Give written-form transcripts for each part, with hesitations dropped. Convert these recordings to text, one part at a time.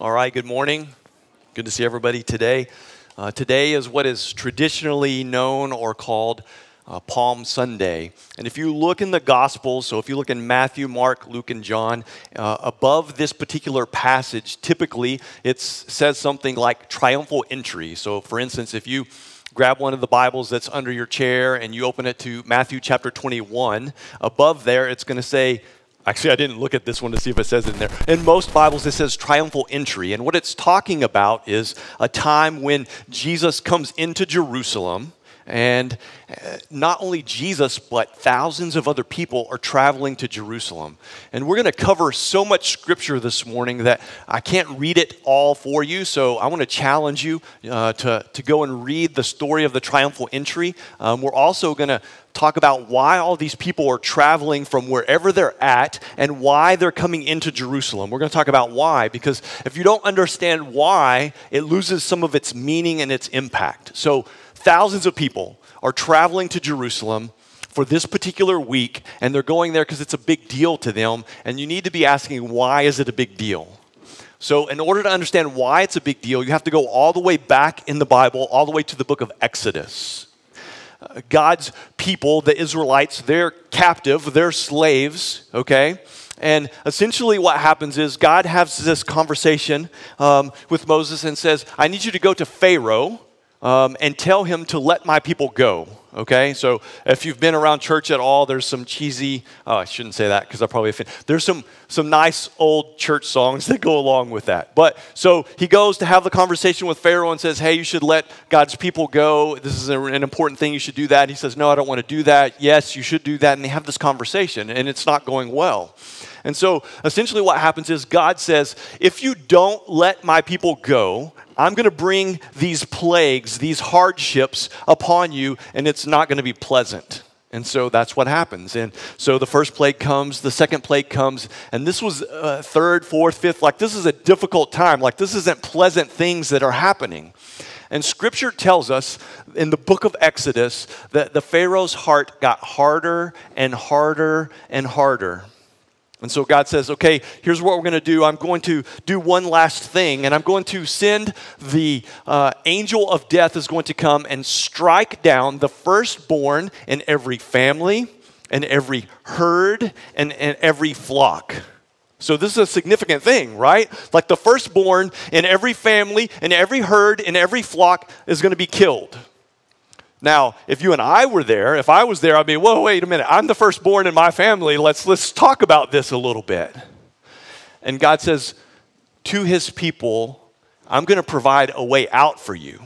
All right, good morning. Good to see everybody today. Today is what is traditionally known or called Palm Sunday. And if you look in the Gospels, so if you look in Matthew, Mark, Luke, and John, above this particular passage, typically it says something like triumphal entry. So for instance, if you grab one of the Bibles that's under your chair and you open it to Matthew chapter 21, above there it's going to say, actually, I didn't look at this one to see if it says it in there. In most Bibles, it says triumphal entry. And what it's talking about is a time when Jesus comes into Jerusalem. And not only Jesus, but thousands of other people are traveling to Jerusalem. And we're going to cover so much scripture this morning that I can't read it all for you. So I want to challenge you to go and read the story of the triumphal entry. We're also going to talk about why all these people are traveling from wherever they're at and why they're coming into Jerusalem. We're going to talk about why, because if you don't understand why, it loses some of its meaning and its impact. So thousands of people are traveling to Jerusalem for this particular week, and they're going there because it's a big deal to them, and you need to be asking, why is it a big deal? So in order to understand why it's a big deal, you have to go all the way back in the Bible, all the way to the book of Exodus. God's people, the Israelites, they're captive, they're slaves, okay? And essentially what happens is God has this conversation with Moses and says, I need you to go to Pharaoh and tell him to let my people go, okay? So if you've been around church at all, there's some cheesy, I shouldn't say that because I probably offend. There's some nice old church songs that go along with that. But so he goes to have the conversation with Pharaoh and says, hey, you should let God's people go. This is an important thing. You should do that. And he says, no, I don't want to do that. Yes, you should do that. And they have this conversation, and it's not going well. And so essentially what happens is God says, if you don't let my people go, I'm going to bring these plagues, these hardships upon you, and it's not going to be pleasant. And so that's what happens. And so the first plague comes, the second plague comes, and this was third, fourth, fifth. Like, this is a difficult time. Like, this isn't pleasant things that are happening. And Scripture tells us in the book of Exodus that the Pharaoh's heart got harder and harder and harder. And so God says, okay, here's what we're going to do. I'm going to do one last thing, and I'm going to send the angel of death is going to come and strike down the firstborn in every family and every herd and every flock. So this is a significant thing, right? Like, the firstborn in every family and every herd and every flock is going to be killed. Now, if you and I were there, if I was there, I'd be, whoa, wait a minute, I'm the firstborn in my family, let's talk about this a little bit. And God says, to his people, I'm going to provide a way out for you.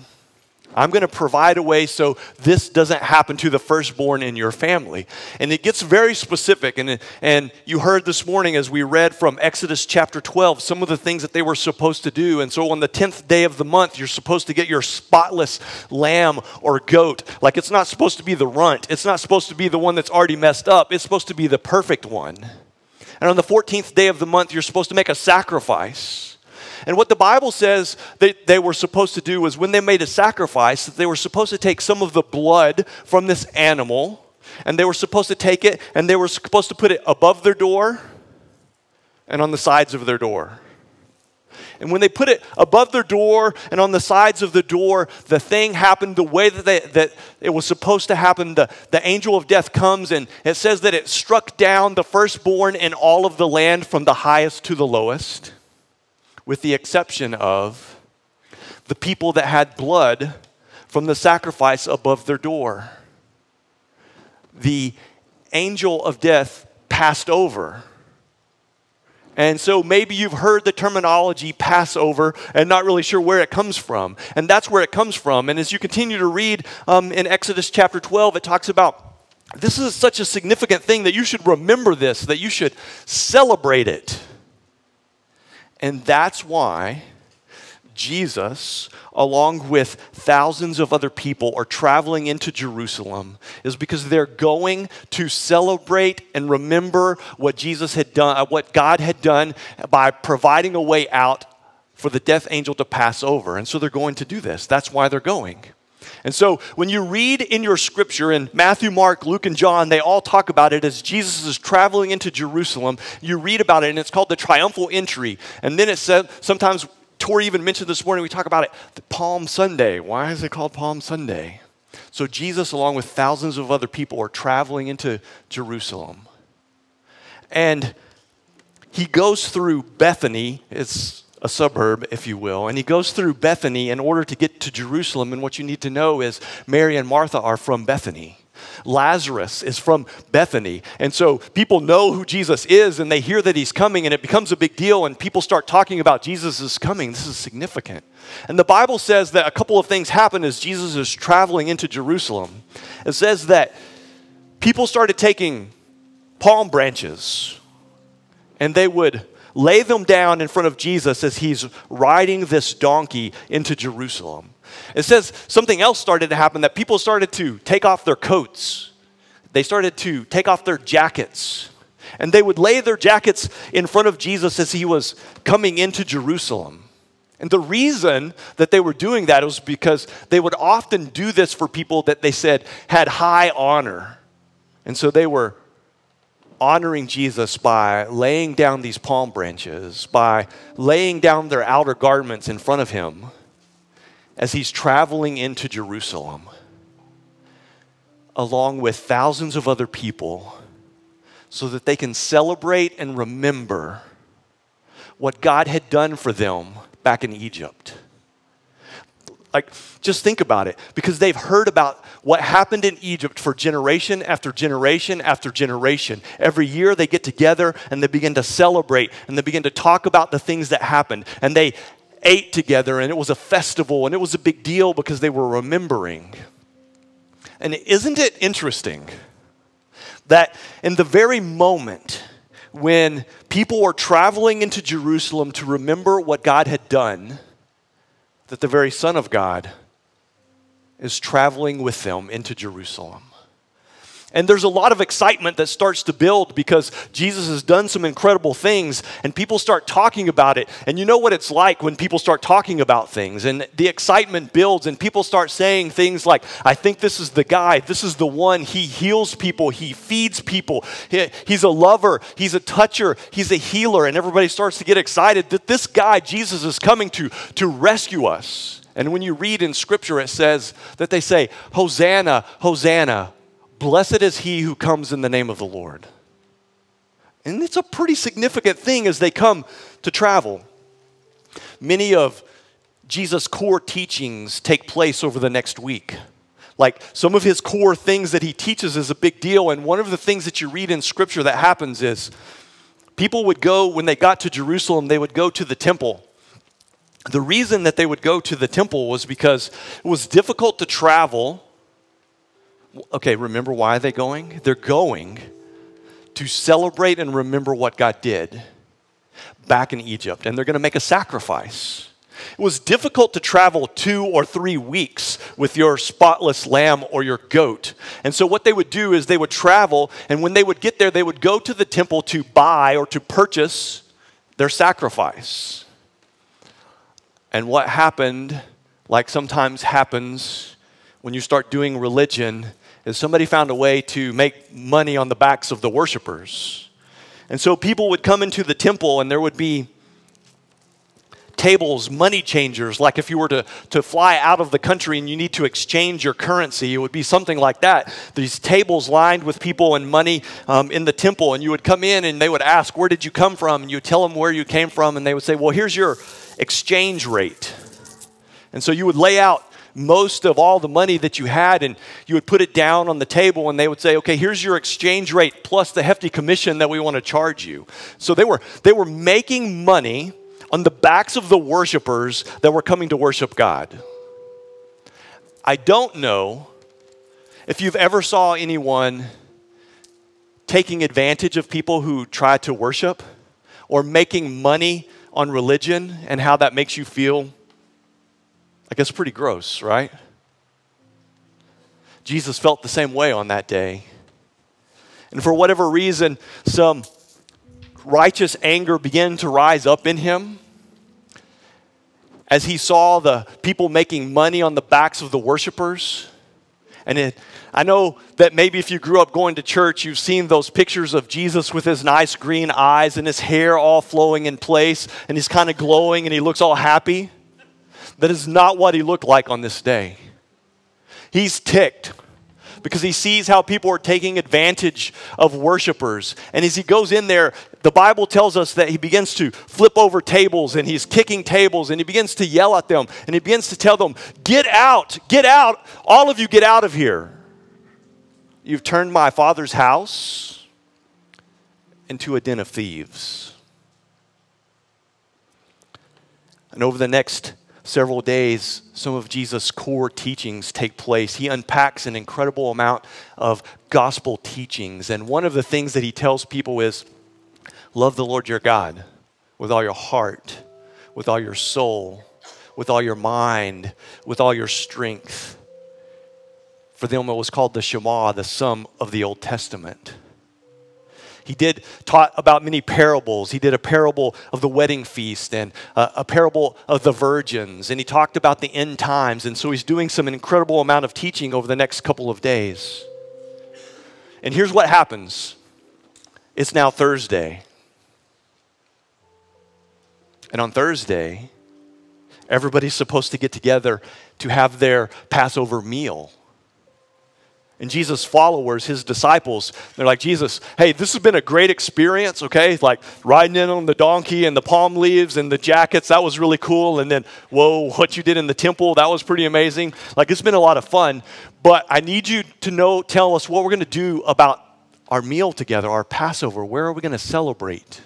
I'm going to provide a way so this doesn't happen to the firstborn in your family. And it gets very specific. And you heard this morning as we read from Exodus chapter 12, some of the things that they were supposed to do. And so on the 10th day of the month, you're supposed to get your spotless lamb or goat. Like, it's not supposed to be the runt. It's not supposed to be the one that's already messed up. It's supposed to be the perfect one. And on the 14th day of the month, you're supposed to make a sacrifice. And what the Bible says that they were supposed to do was, when they made a sacrifice, that they were supposed to take some of the blood from this animal, and they were supposed to take it, and they were supposed to put it above their door and on the sides of their door. And when they put it above their door and on the sides of the door, the thing happened the way that it was supposed to happen. The angel of death comes, and it says that it struck down the firstborn in all of the land from the highest to the lowest, with the exception of the people that had blood from the sacrifice above their door. The angel of death passed over. And so maybe you've heard the terminology Passover and not really sure where it comes from. And that's where it comes from. And as you continue to read in Exodus chapter 12, it talks about, this is such a significant thing that you should remember this, that you should celebrate it. And that's why Jesus, along with thousands of other people, are traveling into Jerusalem, is because they're going to celebrate and remember what Jesus had done, what God had done by providing a way out for the death angel to pass over. And so they're going to do this. That's why they're going. And so when you read in your scripture, in Matthew, Mark, Luke, and John, they all talk about it as Jesus is traveling into Jerusalem. You read about it, and it's called the triumphal entry. And then it says, sometimes Tori even mentioned this morning, we talk about it, Palm Sunday. Why is it called Palm Sunday? So Jesus, along with thousands of other people, are traveling into Jerusalem. And he goes through Bethany. It's a suburb, if you will. And he goes through Bethany in order to get to Jerusalem. And what you need to know is Mary and Martha are from Bethany. Lazarus is from Bethany. And so people know who Jesus is, and they hear that he's coming, and it becomes a big deal, and people start talking about Jesus is coming. This is significant. And the Bible says that a couple of things happen as Jesus is traveling into Jerusalem. It says that people started taking palm branches, and they would lay them down in front of Jesus as he's riding this donkey into Jerusalem. It says something else started to happen, that people started to take off their coats. They started to take off their jackets. And they would lay their jackets in front of Jesus as he was coming into Jerusalem. And the reason that they were doing that was because they would often do this for people that they said had high honor. And so they were honoring Jesus by laying down these palm branches, by laying down their outer garments in front of him as he's traveling into Jerusalem, along with thousands of other people, so that they can celebrate and remember what God had done for them back in Egypt. Like, just think about it, because they've heard about what happened in Egypt for generation after generation after generation. Every year they get together and they begin to celebrate and they begin to talk about the things that happened, and they ate together, and it was a festival, and it was a big deal because they were remembering. And isn't it interesting that in the very moment when people were traveling into Jerusalem to remember what God had done, that the very Son of God is traveling with them into Jerusalem? And there's a lot of excitement that starts to build because Jesus has done some incredible things, and people start talking about it. And you know what it's like when people start talking about things, and the excitement builds, and people start saying things like, I think this is the guy, this is the one, he heals people, he feeds people, he's a lover, he's a toucher, he's a healer, and everybody starts to get excited that this guy, Jesus, is coming to rescue us. And when you read in Scripture, it says that they say, Hosanna, Hosanna. Blessed is he who comes in the name of the Lord. And it's a pretty significant thing as they come to travel. Many of Jesus' core teachings take place over the next week. Like, some of his core things that he teaches is a big deal. And one of the things that you read in Scripture that happens is people would go, when they got to Jerusalem, they would go to the temple. The reason that they would go to the temple was because it was difficult to travel. Okay, remember why they're going? They're going to celebrate and remember what God did back in Egypt, and they're going to make a sacrifice. It was difficult to travel 2 or 3 weeks with your spotless lamb or your goat. And so what they would do is they would travel, and when they would get there, they would go to the temple to buy or to purchase their sacrifice. And what happened, like sometimes happens when you start doing religion, is somebody found a way to make money on the backs of the worshipers. And so people would come into the temple, and there would be tables, money changers, like if you were to fly out of the country and you need to exchange your currency, it would be something like that. These tables lined with people and money in the temple, and you would come in and they would ask, where did you come from? And you would tell them where you came from, and they would say, well, here's your exchange rate. And so you would lay out most of all the money that you had, and you would put it down on the table, and they would say, okay, here's your exchange rate plus the hefty commission that we want to charge you. So they were making money on the backs of the worshipers that were coming to worship God. I don't know if you've ever saw anyone taking advantage of people who try to worship, or making money on religion, and how that makes you feel. I guess pretty gross, right? Jesus felt the same way on that day. And for whatever reason, some righteous anger began to rise up in him as he saw the people making money on the backs of the worshipers. And I know that maybe if you grew up going to church, you've seen those pictures of Jesus with his nice green eyes and his hair all flowing in place, and he's kind of glowing and he looks all happy. That is not what he looked like on this day. He's ticked because he sees how people are taking advantage of worshipers. And as he goes in there, the Bible tells us that he begins to flip over tables and he's kicking tables and he begins to yell at them and he begins to tell them, get out, all of you get out of here. You've turned my Father's house into a den of thieves. And over the next several days, some of Jesus' core teachings take place. He unpacks an incredible amount of gospel teachings. And one of the things that he tells people is, love the Lord your God with all your heart, with all your soul, with all your mind, with all your strength. For them, it was called the Shema, the sum of the Old Testament. He taught about many parables. He did a parable of the wedding feast and a parable of the virgins. And he talked about the end times. And so he's doing some incredible amount of teaching over the next couple of days. And here's what happens. It's now Thursday. And on Thursday, everybody's supposed to get together to have their Passover meal. And Jesus' followers, his disciples, they're like, Jesus, hey, this has been a great experience, okay? Like riding in on the donkey and the palm leaves and the jackets, that was really cool. And then, whoa, what you did in the temple, that was pretty amazing. Like it's been a lot of fun, but I need you to tell us what we're going to do about our meal together, our Passover. Where are we going to celebrate?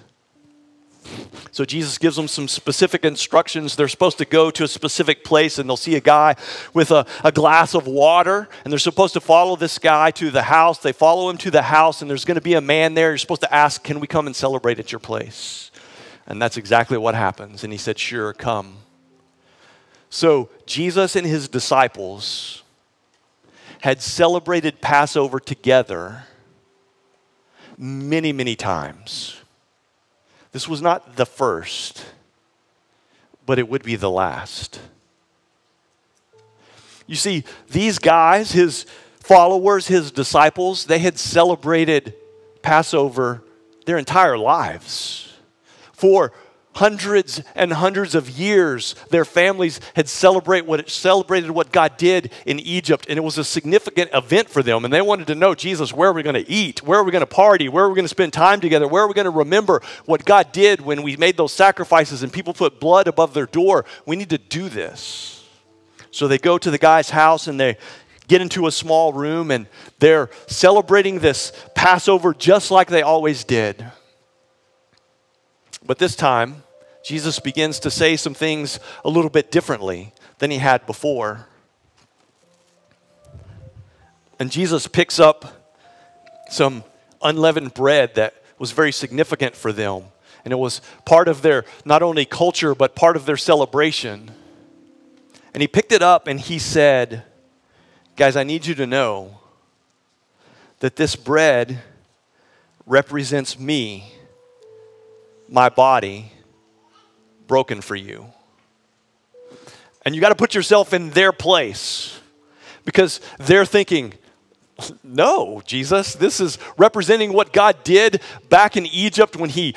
So Jesus gives them some specific instructions. They're supposed to go to a specific place and they'll see a guy with a glass of water and they're supposed to follow this guy to the house. They follow him to the house and there's going to be a man there. You're supposed to ask, can we come and celebrate at your place? And that's exactly what happens. And he said, sure, come. So Jesus and his disciples had celebrated Passover together many, many times. This was not the first, but it would be the last. You see, these guys, his followers, his disciples, they had celebrated Passover their entire lives. For hundreds and hundreds of years, their families had celebrated what God did in Egypt, and it was a significant event for them. And they wanted to know, Jesus, where are we going to eat? Where are we going to party? Where are we going to spend time together? Where are we going to remember what God did when we made those sacrifices and people put blood above their door? We need to do this. So they go to the guy's house and they get into a small room, and they're celebrating this Passover just like they always did. But this time, Jesus begins to say some things a little bit differently than he had before. And Jesus picks up some unleavened bread that was very significant for them. And it was part of their, not only culture, but part of their celebration. And he picked it up and he said, guys, I need you to know that this bread represents me. My body broken for you. And you got to put yourself in their place because they're thinking, no, Jesus, this is representing what God did back in Egypt when he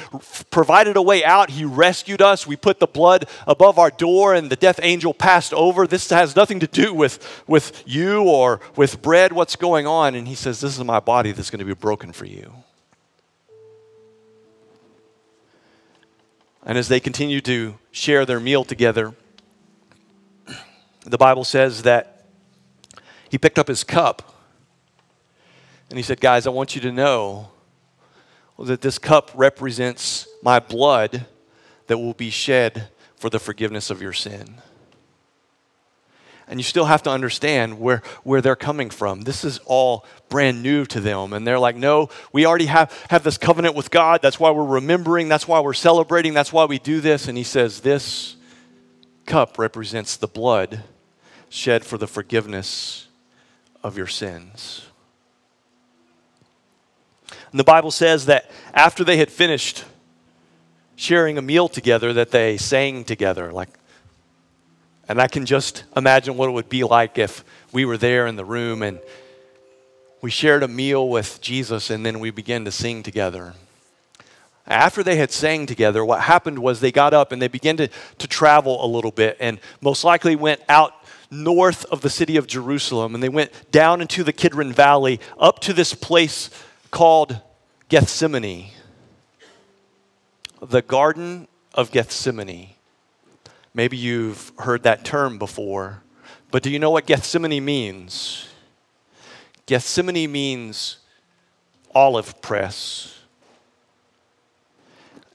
provided a way out. He rescued us. We put the blood above our door and the death angel passed over. This has nothing to do with you or with bread, what's going on. And he says, this is my body that's going to be broken for you. And as they continue to share their meal together, the Bible says that he picked up his cup and he said, guys, I want you to know that this cup represents my blood that will be shed for the forgiveness of your sin. And you still have to understand where they're coming from. This is all brand new to them. And they're like, no, we already have this covenant with God. That's why we're remembering. That's why we're celebrating. That's why we do this. And he says, this cup represents the blood shed for the forgiveness of your sins. And the Bible says that after they had finished sharing a meal together, that they sang together, like And I can just imagine what it would be like if we were there in the room and we shared a meal with Jesus, and then we began to sing together. After they had sang together, what happened was they got up and they began to travel a little bit, and most likely went out north of the city of Jerusalem, and they went down into the Kidron Valley up to this place called Gethsemane, the Garden of Gethsemane. Maybe you've heard that term before, but do you know what Gethsemane means? Gethsemane means olive press.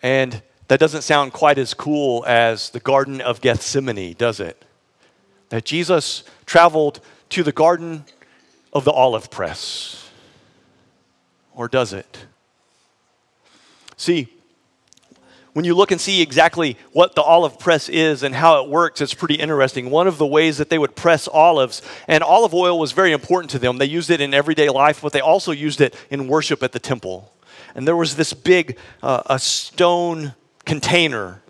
And that doesn't sound quite as cool as the Garden of Gethsemane, does it? That Jesus traveled to the Garden of the Olive Press. Or does it? See, when you look and see exactly what the olive press is and how it works, it's pretty interesting. One of the ways that they would press olives, and olive oil was very important to them. They used it in everyday life, but they also used it in worship at the temple. And there was this big a stone container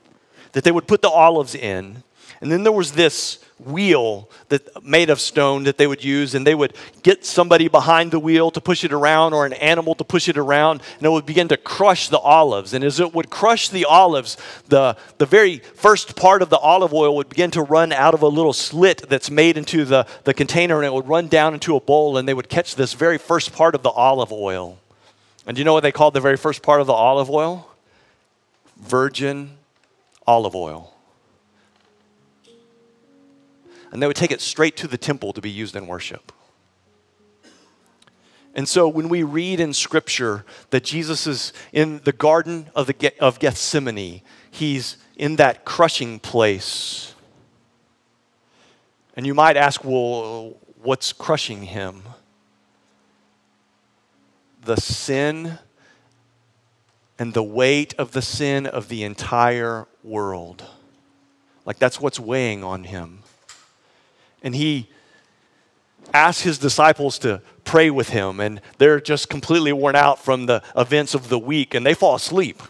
that they would put the olives in. And then there was this wheel that made of stone that they would use, and they would get somebody behind the wheel to push it around, or an animal to push it around, and it would begin to crush the olives. And as it would crush the olives, the very first part of the olive oil would begin to run out of a little slit that's made into the container, and it would run down into a bowl, and they would catch this very first part of the olive oil. And do you know what they called the very first part of the olive oil? Virgin olive oil. And they would take it straight to the temple to be used in worship. And so when we read in Scripture that Jesus is in the Garden of Gethsemane, he's in that crushing place. And you might ask, well, what's crushing him? The sin and the weight of the sin of the entire world. Like, that's what's weighing on him. And he asked his disciples to pray with him, and they're just completely worn out from the events of the week, and they fall asleep.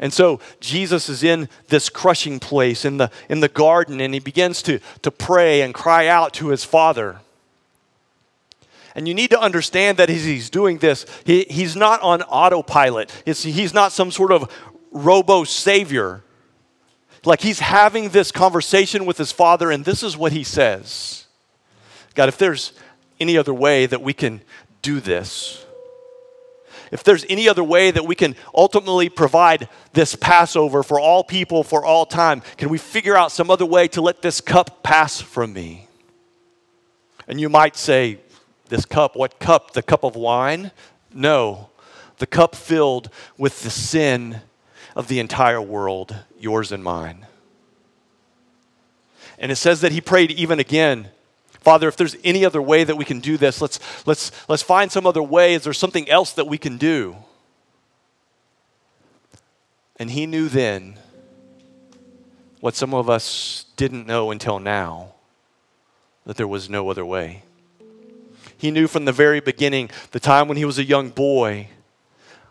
And so Jesus is in this crushing place in the garden, and he begins to pray and cry out to his Father. And you need to understand that as he's doing this, he's not on autopilot. He's not some sort of robo-savior. Like, he's having this conversation with his Father, and this is what he says. God, if there's any other way that we can do this, if there's any other way that we can ultimately provide this Passover for all people for all time, can we figure out some other way to let this cup pass from me? And you might say, this cup, what cup? The cup of wine? No, the cup filled with the sin of the entire world, yours and mine. And it says that he prayed even again, Father, if there's any other way that we can do this, let's find some other way. Is there something else that we can do? And he knew then what some of us didn't know until now, that there was no other way. He knew from the very beginning, the time when he was a young boy,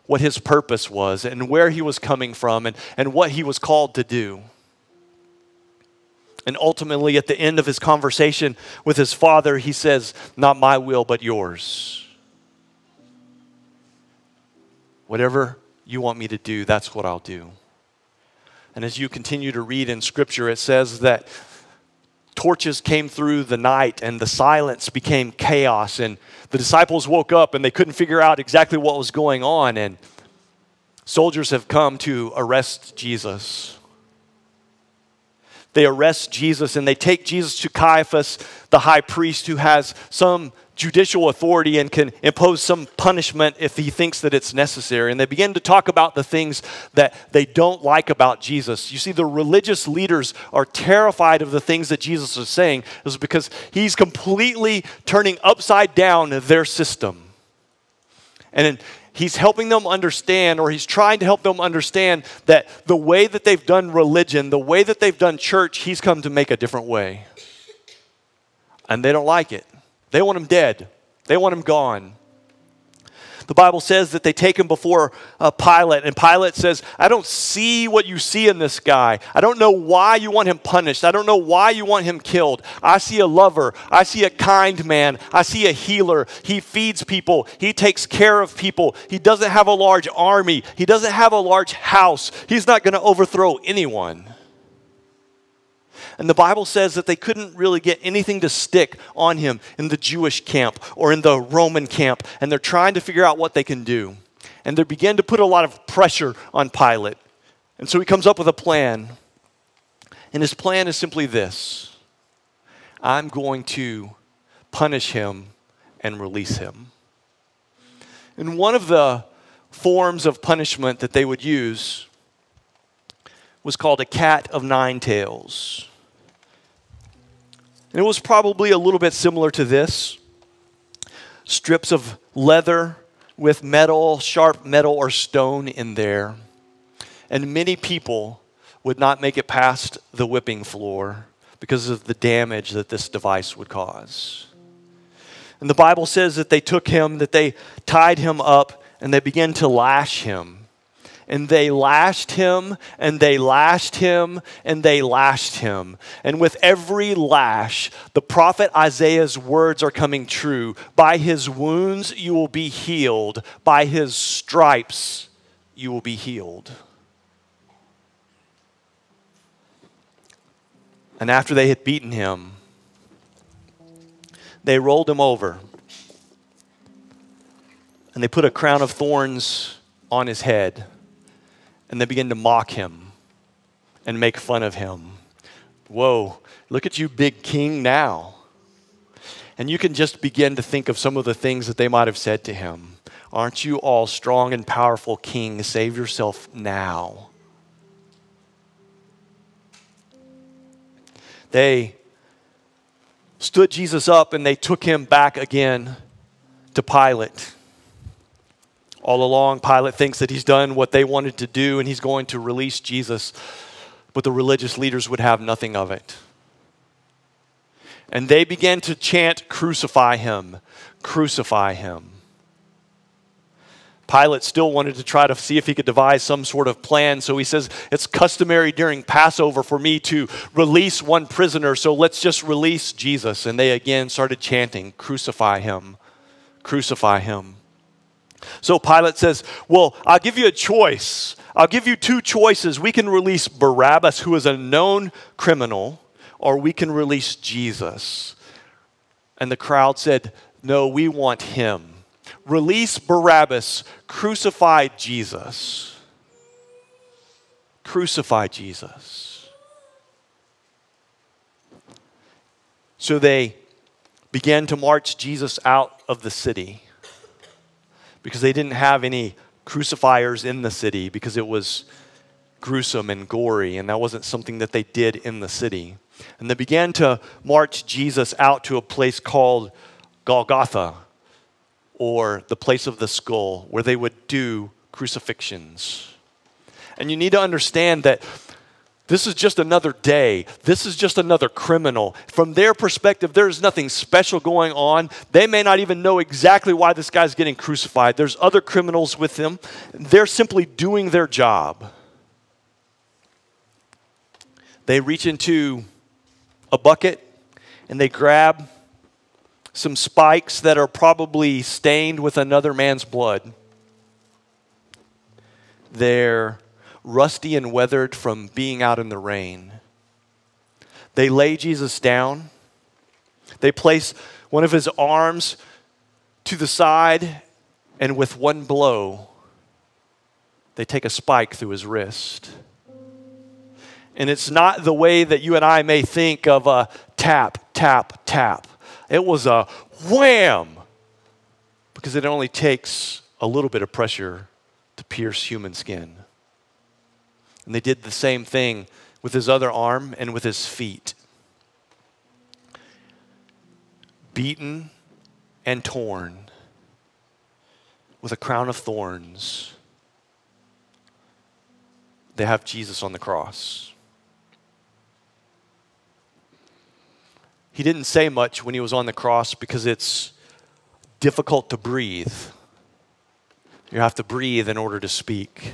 what his purpose was and where he was coming from and what he was called to do. And ultimately, at the end of his conversation with his Father, he says, not my will, but yours. Whatever you want me to do, that's what I'll do. And as you continue to read in Scripture, it says that torches came through the night, and the silence became chaos, and the disciples woke up, and they couldn't figure out exactly what was going on, and soldiers have come to arrest Jesus. They arrest Jesus, and they take Jesus to Caiaphas, the high priest, who has some judicial authority and can impose some punishment if he thinks that it's necessary. And they begin to talk about the things that they don't like about Jesus. You see, the religious leaders are terrified of the things that Jesus is saying. It's because he's completely turning upside down their system. And he's helping them understand, or he's trying to help them understand, that the way that they've done religion, the way that they've done church, he's come to make a different way. And they don't like it. They want him dead. They want him gone. The Bible says that they take him before Pilate, and Pilate says, I don't see what you see in this guy. I don't know why you want him punished. I don't know why you want him killed. I see a lover. I see a kind man. I see a healer. He feeds people. He takes care of people. He doesn't have a large army. He doesn't have a large house. He's not going to overthrow anyone. And the Bible says that they couldn't really get anything to stick on him in the Jewish camp or in the Roman camp. And they're trying to figure out what they can do. And they begin to put a lot of pressure on Pilate. And so he comes up with a plan. And his plan is simply this: I'm going to punish him and release him. And one of the forms of punishment that they would use was called a cat of nine tails. And it was probably a little bit similar to this. Strips of leather with metal, sharp metal or stone in there. And many people would not make it past the whipping floor because of the damage that this device would cause. And the Bible says that they took him, that they tied him up, and they began to lash him. And they lashed him, and they lashed him, and they lashed him. And with every lash, the prophet Isaiah's words are coming true. By his wounds you will be healed. By his stripes you will be healed. And after they had beaten him, they rolled him over. And they put a crown of thorns on his head. And they begin to mock him and make fun of him. Whoa, look at you, big king, now. And you can just begin to think of some of the things that they might have said to him. Aren't you all strong and powerful, king? Save yourself now. They stood Jesus up and they took him back again to Pilate. All along, Pilate thinks that he's done what they wanted to do and he's going to release Jesus, but the religious leaders would have nothing of it. And they began to chant, crucify him, crucify him. Pilate still wanted to try to see if he could devise some sort of plan, so he says, it's customary during Passover for me to release one prisoner, so let's just release Jesus. And they again started chanting, crucify him, crucify him. So Pilate says, well, I'll give you a choice. I'll give you two choices. We can release Barabbas, who is a known criminal, or we can release Jesus. And the crowd said, no, we want him. Release Barabbas, crucify Jesus. Crucify Jesus. So they began to march Jesus out of the city, because they didn't have any crucifiers in the city, because it was gruesome and gory, and that wasn't something that they did in the city. And they began to march Jesus out to a place called Golgotha, or the place of the skull, where they would do crucifixions. And you need to understand that this is just another day. This is just another criminal. From their perspective, there's nothing special going on. They may not even know exactly why this guy's getting crucified. There's other criminals with them. They're simply doing their job. They reach into a bucket and they grab some spikes that are probably stained with another man's blood. They're rusty and weathered from being out in the rain. They lay Jesus down. They place one of his arms to the side, and with one blow, they take a spike through his wrist. And it's not the way that you and I may think of a tap, tap, tap. It was a wham, because it only takes a little bit of pressure to pierce human skin. And they did the same thing with his other arm and with his feet. Beaten and torn with a crown of thorns, they have Jesus on the cross. He didn't say much when he was on the cross because it's difficult to breathe. You have to breathe in order to speak.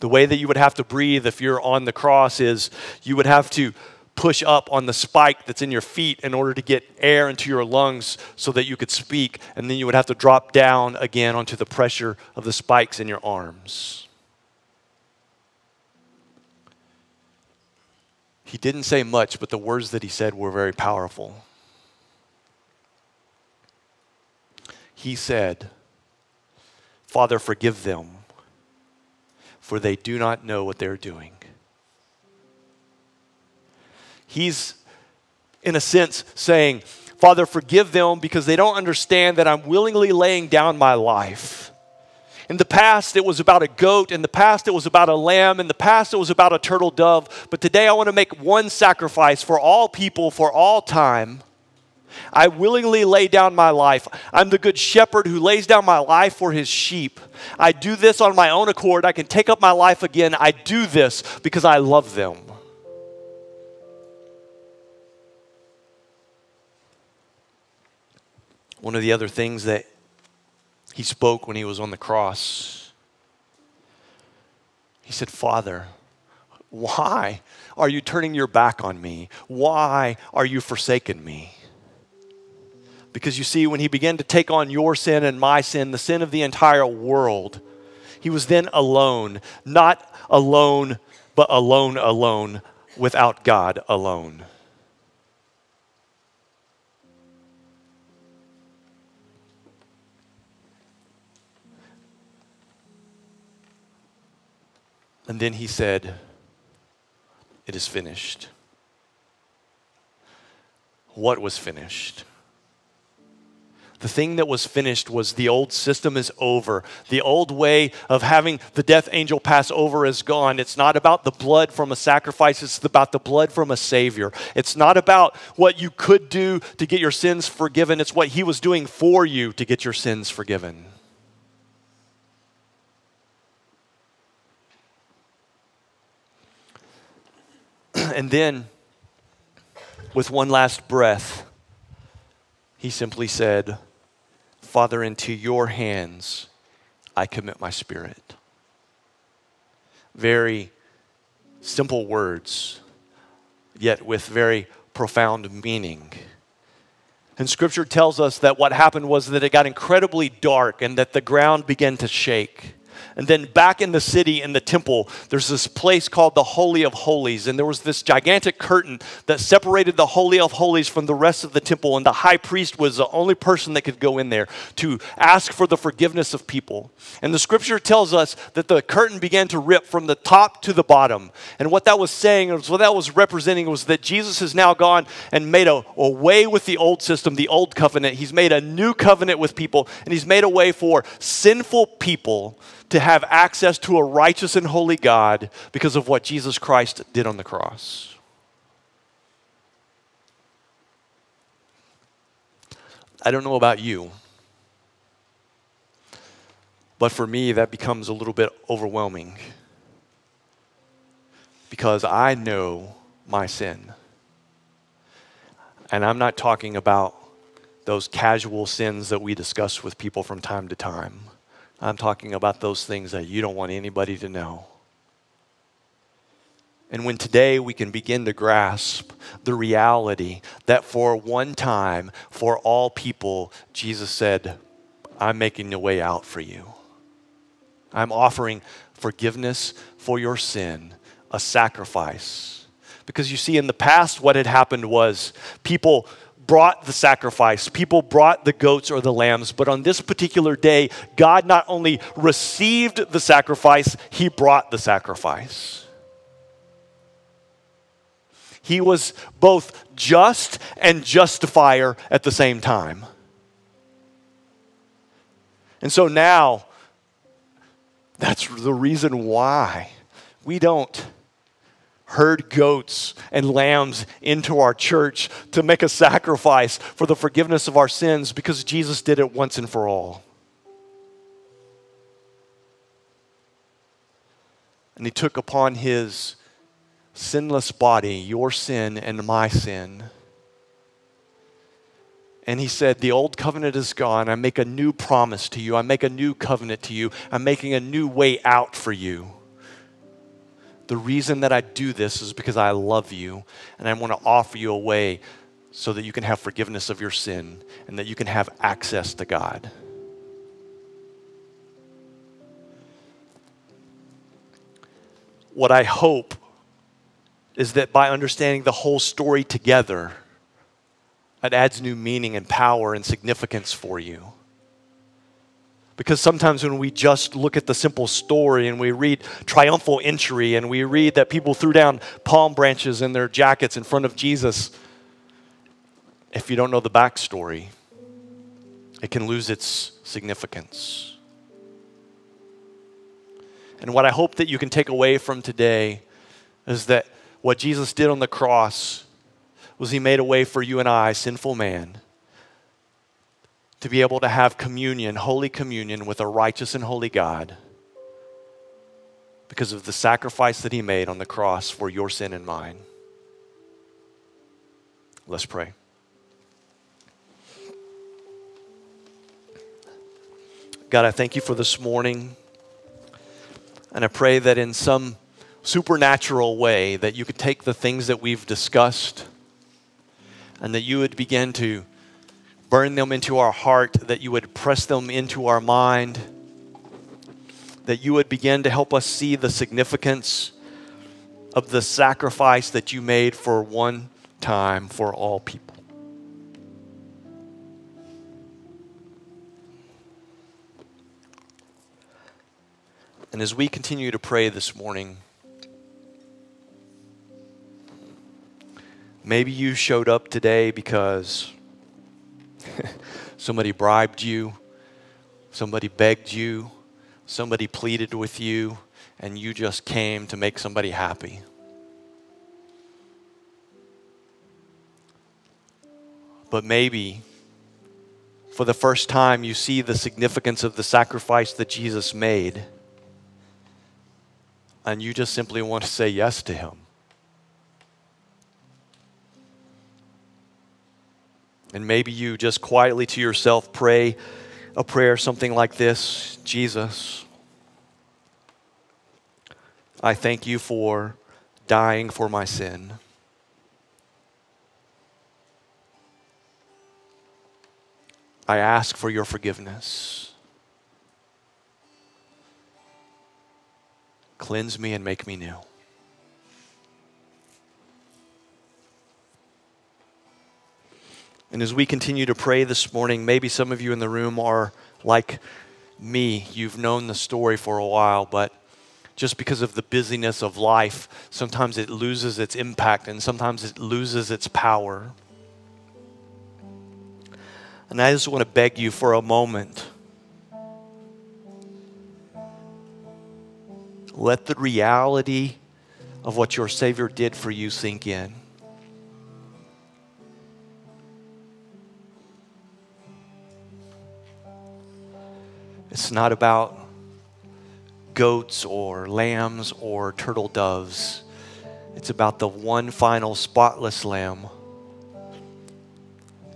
The way that you would have to breathe if you're on the cross is you would have to push up on the spike that's in your feet in order to get air into your lungs so that you could speak, and then you would have to drop down again onto the pressure of the spikes in your arms. He didn't say much, but the words that he said were very powerful. He said, "Father, forgive them, for they do not know what they're doing." He's, in a sense, saying, Father, forgive them because they don't understand that I'm willingly laying down my life. In the past, it was about a goat. In the past, it was about a lamb. In the past, it was about a turtle dove. But today, I want to make one sacrifice for all people, for all time. I willingly lay down my life. I'm the good shepherd who lays down my life for his sheep. I do this on my own accord. I can take up my life again. I do this because I love them. One of the other things that he spoke when he was on the cross, he said, Father, why are you turning your back on me? Why are you forsaking me? Because you see, when he began to take on your sin and my sin, the sin of the entire world, he was then alone, not alone, but alone, without God alone. And then he said, it is finished. What was finished? The thing that was finished was the old system is over. The old way of having the death angel pass over is gone. It's not about the blood from a sacrifice. It's about the blood from a savior. It's not about what you could do to get your sins forgiven. It's what he was doing for you to get your sins forgiven. And then, with one last breath, he simply said, Father, into your hands I commit my spirit. Very simple words, yet with very profound meaning. And Scripture tells us that what happened was that it got incredibly dark and that the ground began to shake. And then back in the city, in the temple, there's this place called the Holy of Holies. And there was this gigantic curtain that separated the Holy of Holies from the rest of the temple. And the high priest was the only person that could go in there to ask for the forgiveness of people. And the Scripture tells us that the curtain began to rip from the top to the bottom. And what that was saying, or what that was representing, was that Jesus has now gone and made a way with the old system, the old covenant. He's made a new covenant with people. And he's made a way for sinful people to have access to a righteous and holy God because of what Jesus Christ did on the cross. I don't know about you, but for me that becomes a little bit overwhelming because I know my sin. And I'm not talking about those casual sins that we discuss with people from time to time. I'm talking about those things that you don't want anybody to know. And when today we can begin to grasp the reality that for one time, for all people, Jesus said, I'm making a way out for you. I'm offering forgiveness for your sin, a sacrifice. Because you see, in the past, what had happened was people brought the sacrifice. People brought the goats or the lambs. But on this particular day, God not only received the sacrifice, he brought the sacrifice. He was both just and justifier at the same time. And so now, that's the reason why we don't herd goats and lambs into our church to make a sacrifice for the forgiveness of our sins, because Jesus did it once and for all. And he took upon his sinless body your sin and my sin. And he said, the old covenant is gone. I make a new promise to you. I make a new covenant to you. I'm making a new way out for you. The reason that I do this is because I love you and I want to offer you a way so that you can have forgiveness of your sin and that you can have access to God. What I hope is that by understanding the whole story together, it adds new meaning and power and significance for you. Because sometimes when we just look at the simple story and we read triumphal entry and we read that people threw down palm branches in their jackets in front of Jesus, if you don't know the backstory, it can lose its significance. And what I hope that you can take away from today is that what Jesus did on the cross was he made a way for you and I, sinful man, to be able to have communion, holy communion with a righteous and holy God because of the sacrifice that he made on the cross for your sin and mine. Let's pray. God, I thank you for this morning, and I pray that in some supernatural way that you could take the things that we've discussed and that you would begin to burn them into our heart, that you would press them into our mind, that you would begin to help us see the significance of the sacrifice that you made for one time for all people. And as we continue to pray this morning, maybe you showed up today because somebody bribed you, somebody begged you, somebody pleaded with you, and you just came to make somebody happy. But maybe for the first time you see the significance of the sacrifice that Jesus made, and you just simply want to say yes to him. And maybe you just quietly to yourself pray a prayer something like this: Jesus, I thank you for dying for my sin. I ask for your forgiveness. Cleanse me and make me new. And as we continue to pray this morning, maybe some of you in the room are like me. You've known the story for a while, but just because of the busyness of life, sometimes it loses its impact and sometimes it loses its power. And I just want to beg you for a moment, let the reality of what your Savior did for you sink in. It's not about goats or lambs or turtle doves. It's about the one final spotless lamb.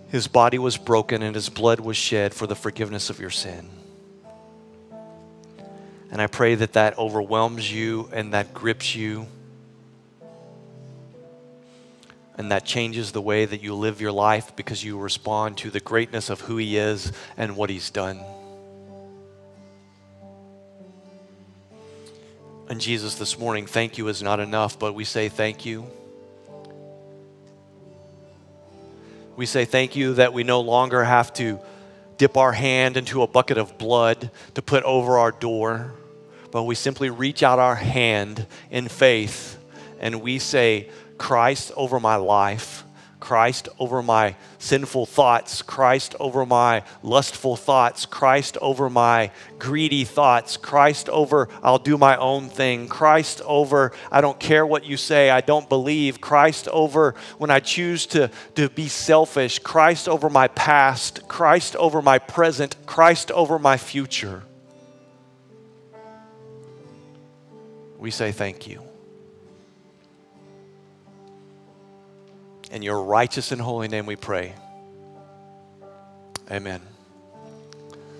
His body was broken and his blood was shed for the forgiveness of your sin. And I pray that that overwhelms you and that grips you and that changes the way that you live your life because you respond to the greatness of who he is and what he's done. And Jesus, this morning, thank you is not enough, but we say thank you. We say thank you that we no longer have to dip our hand into a bucket of blood to put over our door, but we simply reach out our hand in faith and we say, Christ over my life, Christ over my sinful thoughts, Christ over my lustful thoughts, Christ over my greedy thoughts, Christ over I'll do my own thing, Christ over I don't care what you say, I don't believe, Christ over when I choose to be selfish, Christ over my past, Christ over my present, Christ over my future. We say thank you. In your righteous and holy name we pray. Amen.